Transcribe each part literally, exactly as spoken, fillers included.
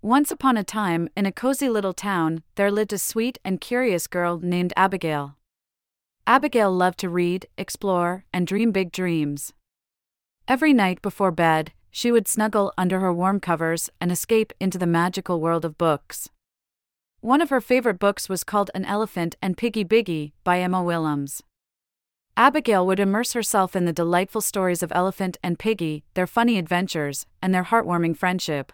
Once upon a time, in a cozy little town, there lived a sweet and curious girl named Abigail. Abigail loved to read, explore, and dream big dreams. Every night before bed, she would snuggle under her warm covers and escape into the magical world of books. One of her favorite books was called An Elephant and Piggie Biggie by Mo Willems. Abigail would immerse herself in the delightful stories of Elephant and Piggie, their funny adventures, and their heartwarming friendship.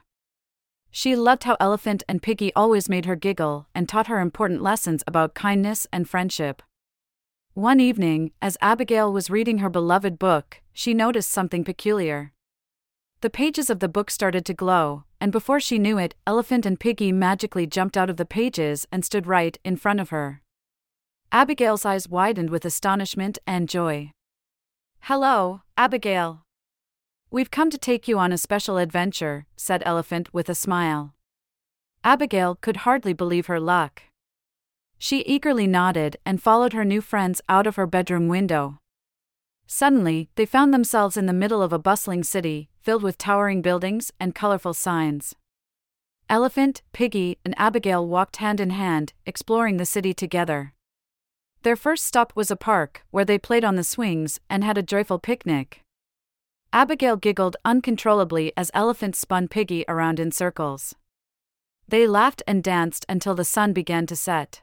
She loved how Elephant and Piggie always made her giggle and taught her important lessons about kindness and friendship. One evening, as Abigail was reading her beloved book, she noticed something peculiar. The pages of the book started to glow, and before she knew it, Elephant and Piggie magically jumped out of the pages and stood right in front of her. Abigail's eyes widened with astonishment and joy. "Hello, Abigail. We've come to take you on a special adventure," said Elephant with a smile. Abigail could hardly believe her luck. She eagerly nodded and followed her new friends out of her bedroom window. Suddenly, they found themselves in the middle of a bustling city, filled with towering buildings and colorful signs. Elephant, Piggie, and Abigail walked hand in hand, exploring the city together. Their first stop was a park, where they played on the swings and had a joyful picnic. Abigail giggled uncontrollably as Elephant spun Piggie around in circles. They laughed and danced until the sun began to set.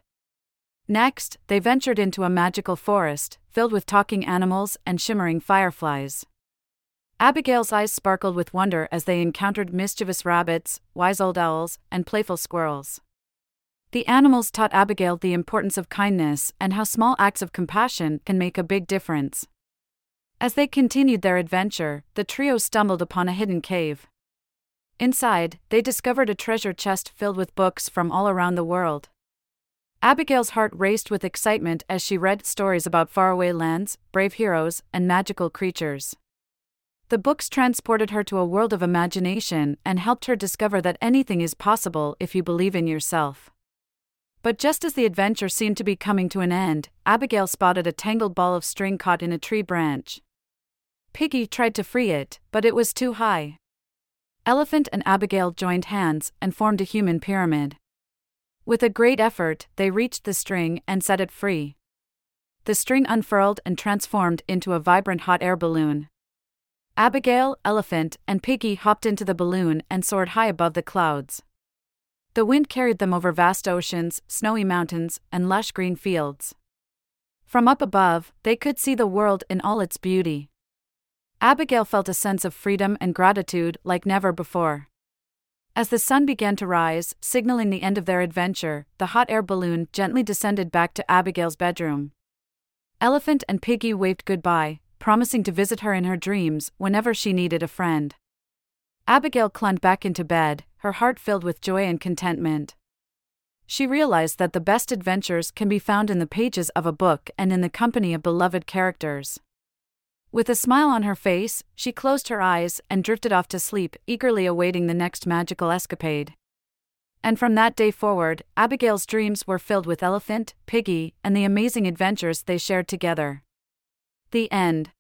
Next, they ventured into a magical forest, filled with talking animals and shimmering fireflies. Abigail's eyes sparkled with wonder as they encountered mischievous rabbits, wise old owls, and playful squirrels. The animals taught Abigail the importance of kindness and how small acts of compassion can make a big difference. As they continued their adventure, the trio stumbled upon a hidden cave. Inside, they discovered a treasure chest filled with books from all around the world. Abigail's heart raced with excitement as she read stories about faraway lands, brave heroes, and magical creatures. The books transported her to a world of imagination and helped her discover that anything is possible if you believe in yourself. But just as the adventure seemed to be coming to an end, Abigail spotted a tangled ball of string caught in a tree branch. Piggie tried to free it, but it was too high. Elephant and Abigail joined hands and formed a human pyramid. With a great effort, they reached the string and set it free. The string unfurled and transformed into a vibrant hot air balloon. Abigail, Elephant, and Piggie hopped into the balloon and soared high above the clouds. The wind carried them over vast oceans, snowy mountains, and lush green fields. From up above, they could see the world in all its beauty. Abigail felt a sense of freedom and gratitude like never before. As the sun began to rise, signaling the end of their adventure, the hot air balloon gently descended back to Abigail's bedroom. Elephant and Piggie waved goodbye, promising to visit her in her dreams whenever she needed a friend. Abigail climbed back into bed, her heart filled with joy and contentment. She realized that the best adventures can be found in the pages of a book and in the company of beloved characters. With a smile on her face, she closed her eyes and drifted off to sleep, eagerly awaiting the next magical escapade. And from that day forward, Abigail's dreams were filled with Elephant, Piggie, and the amazing adventures they shared together. The end.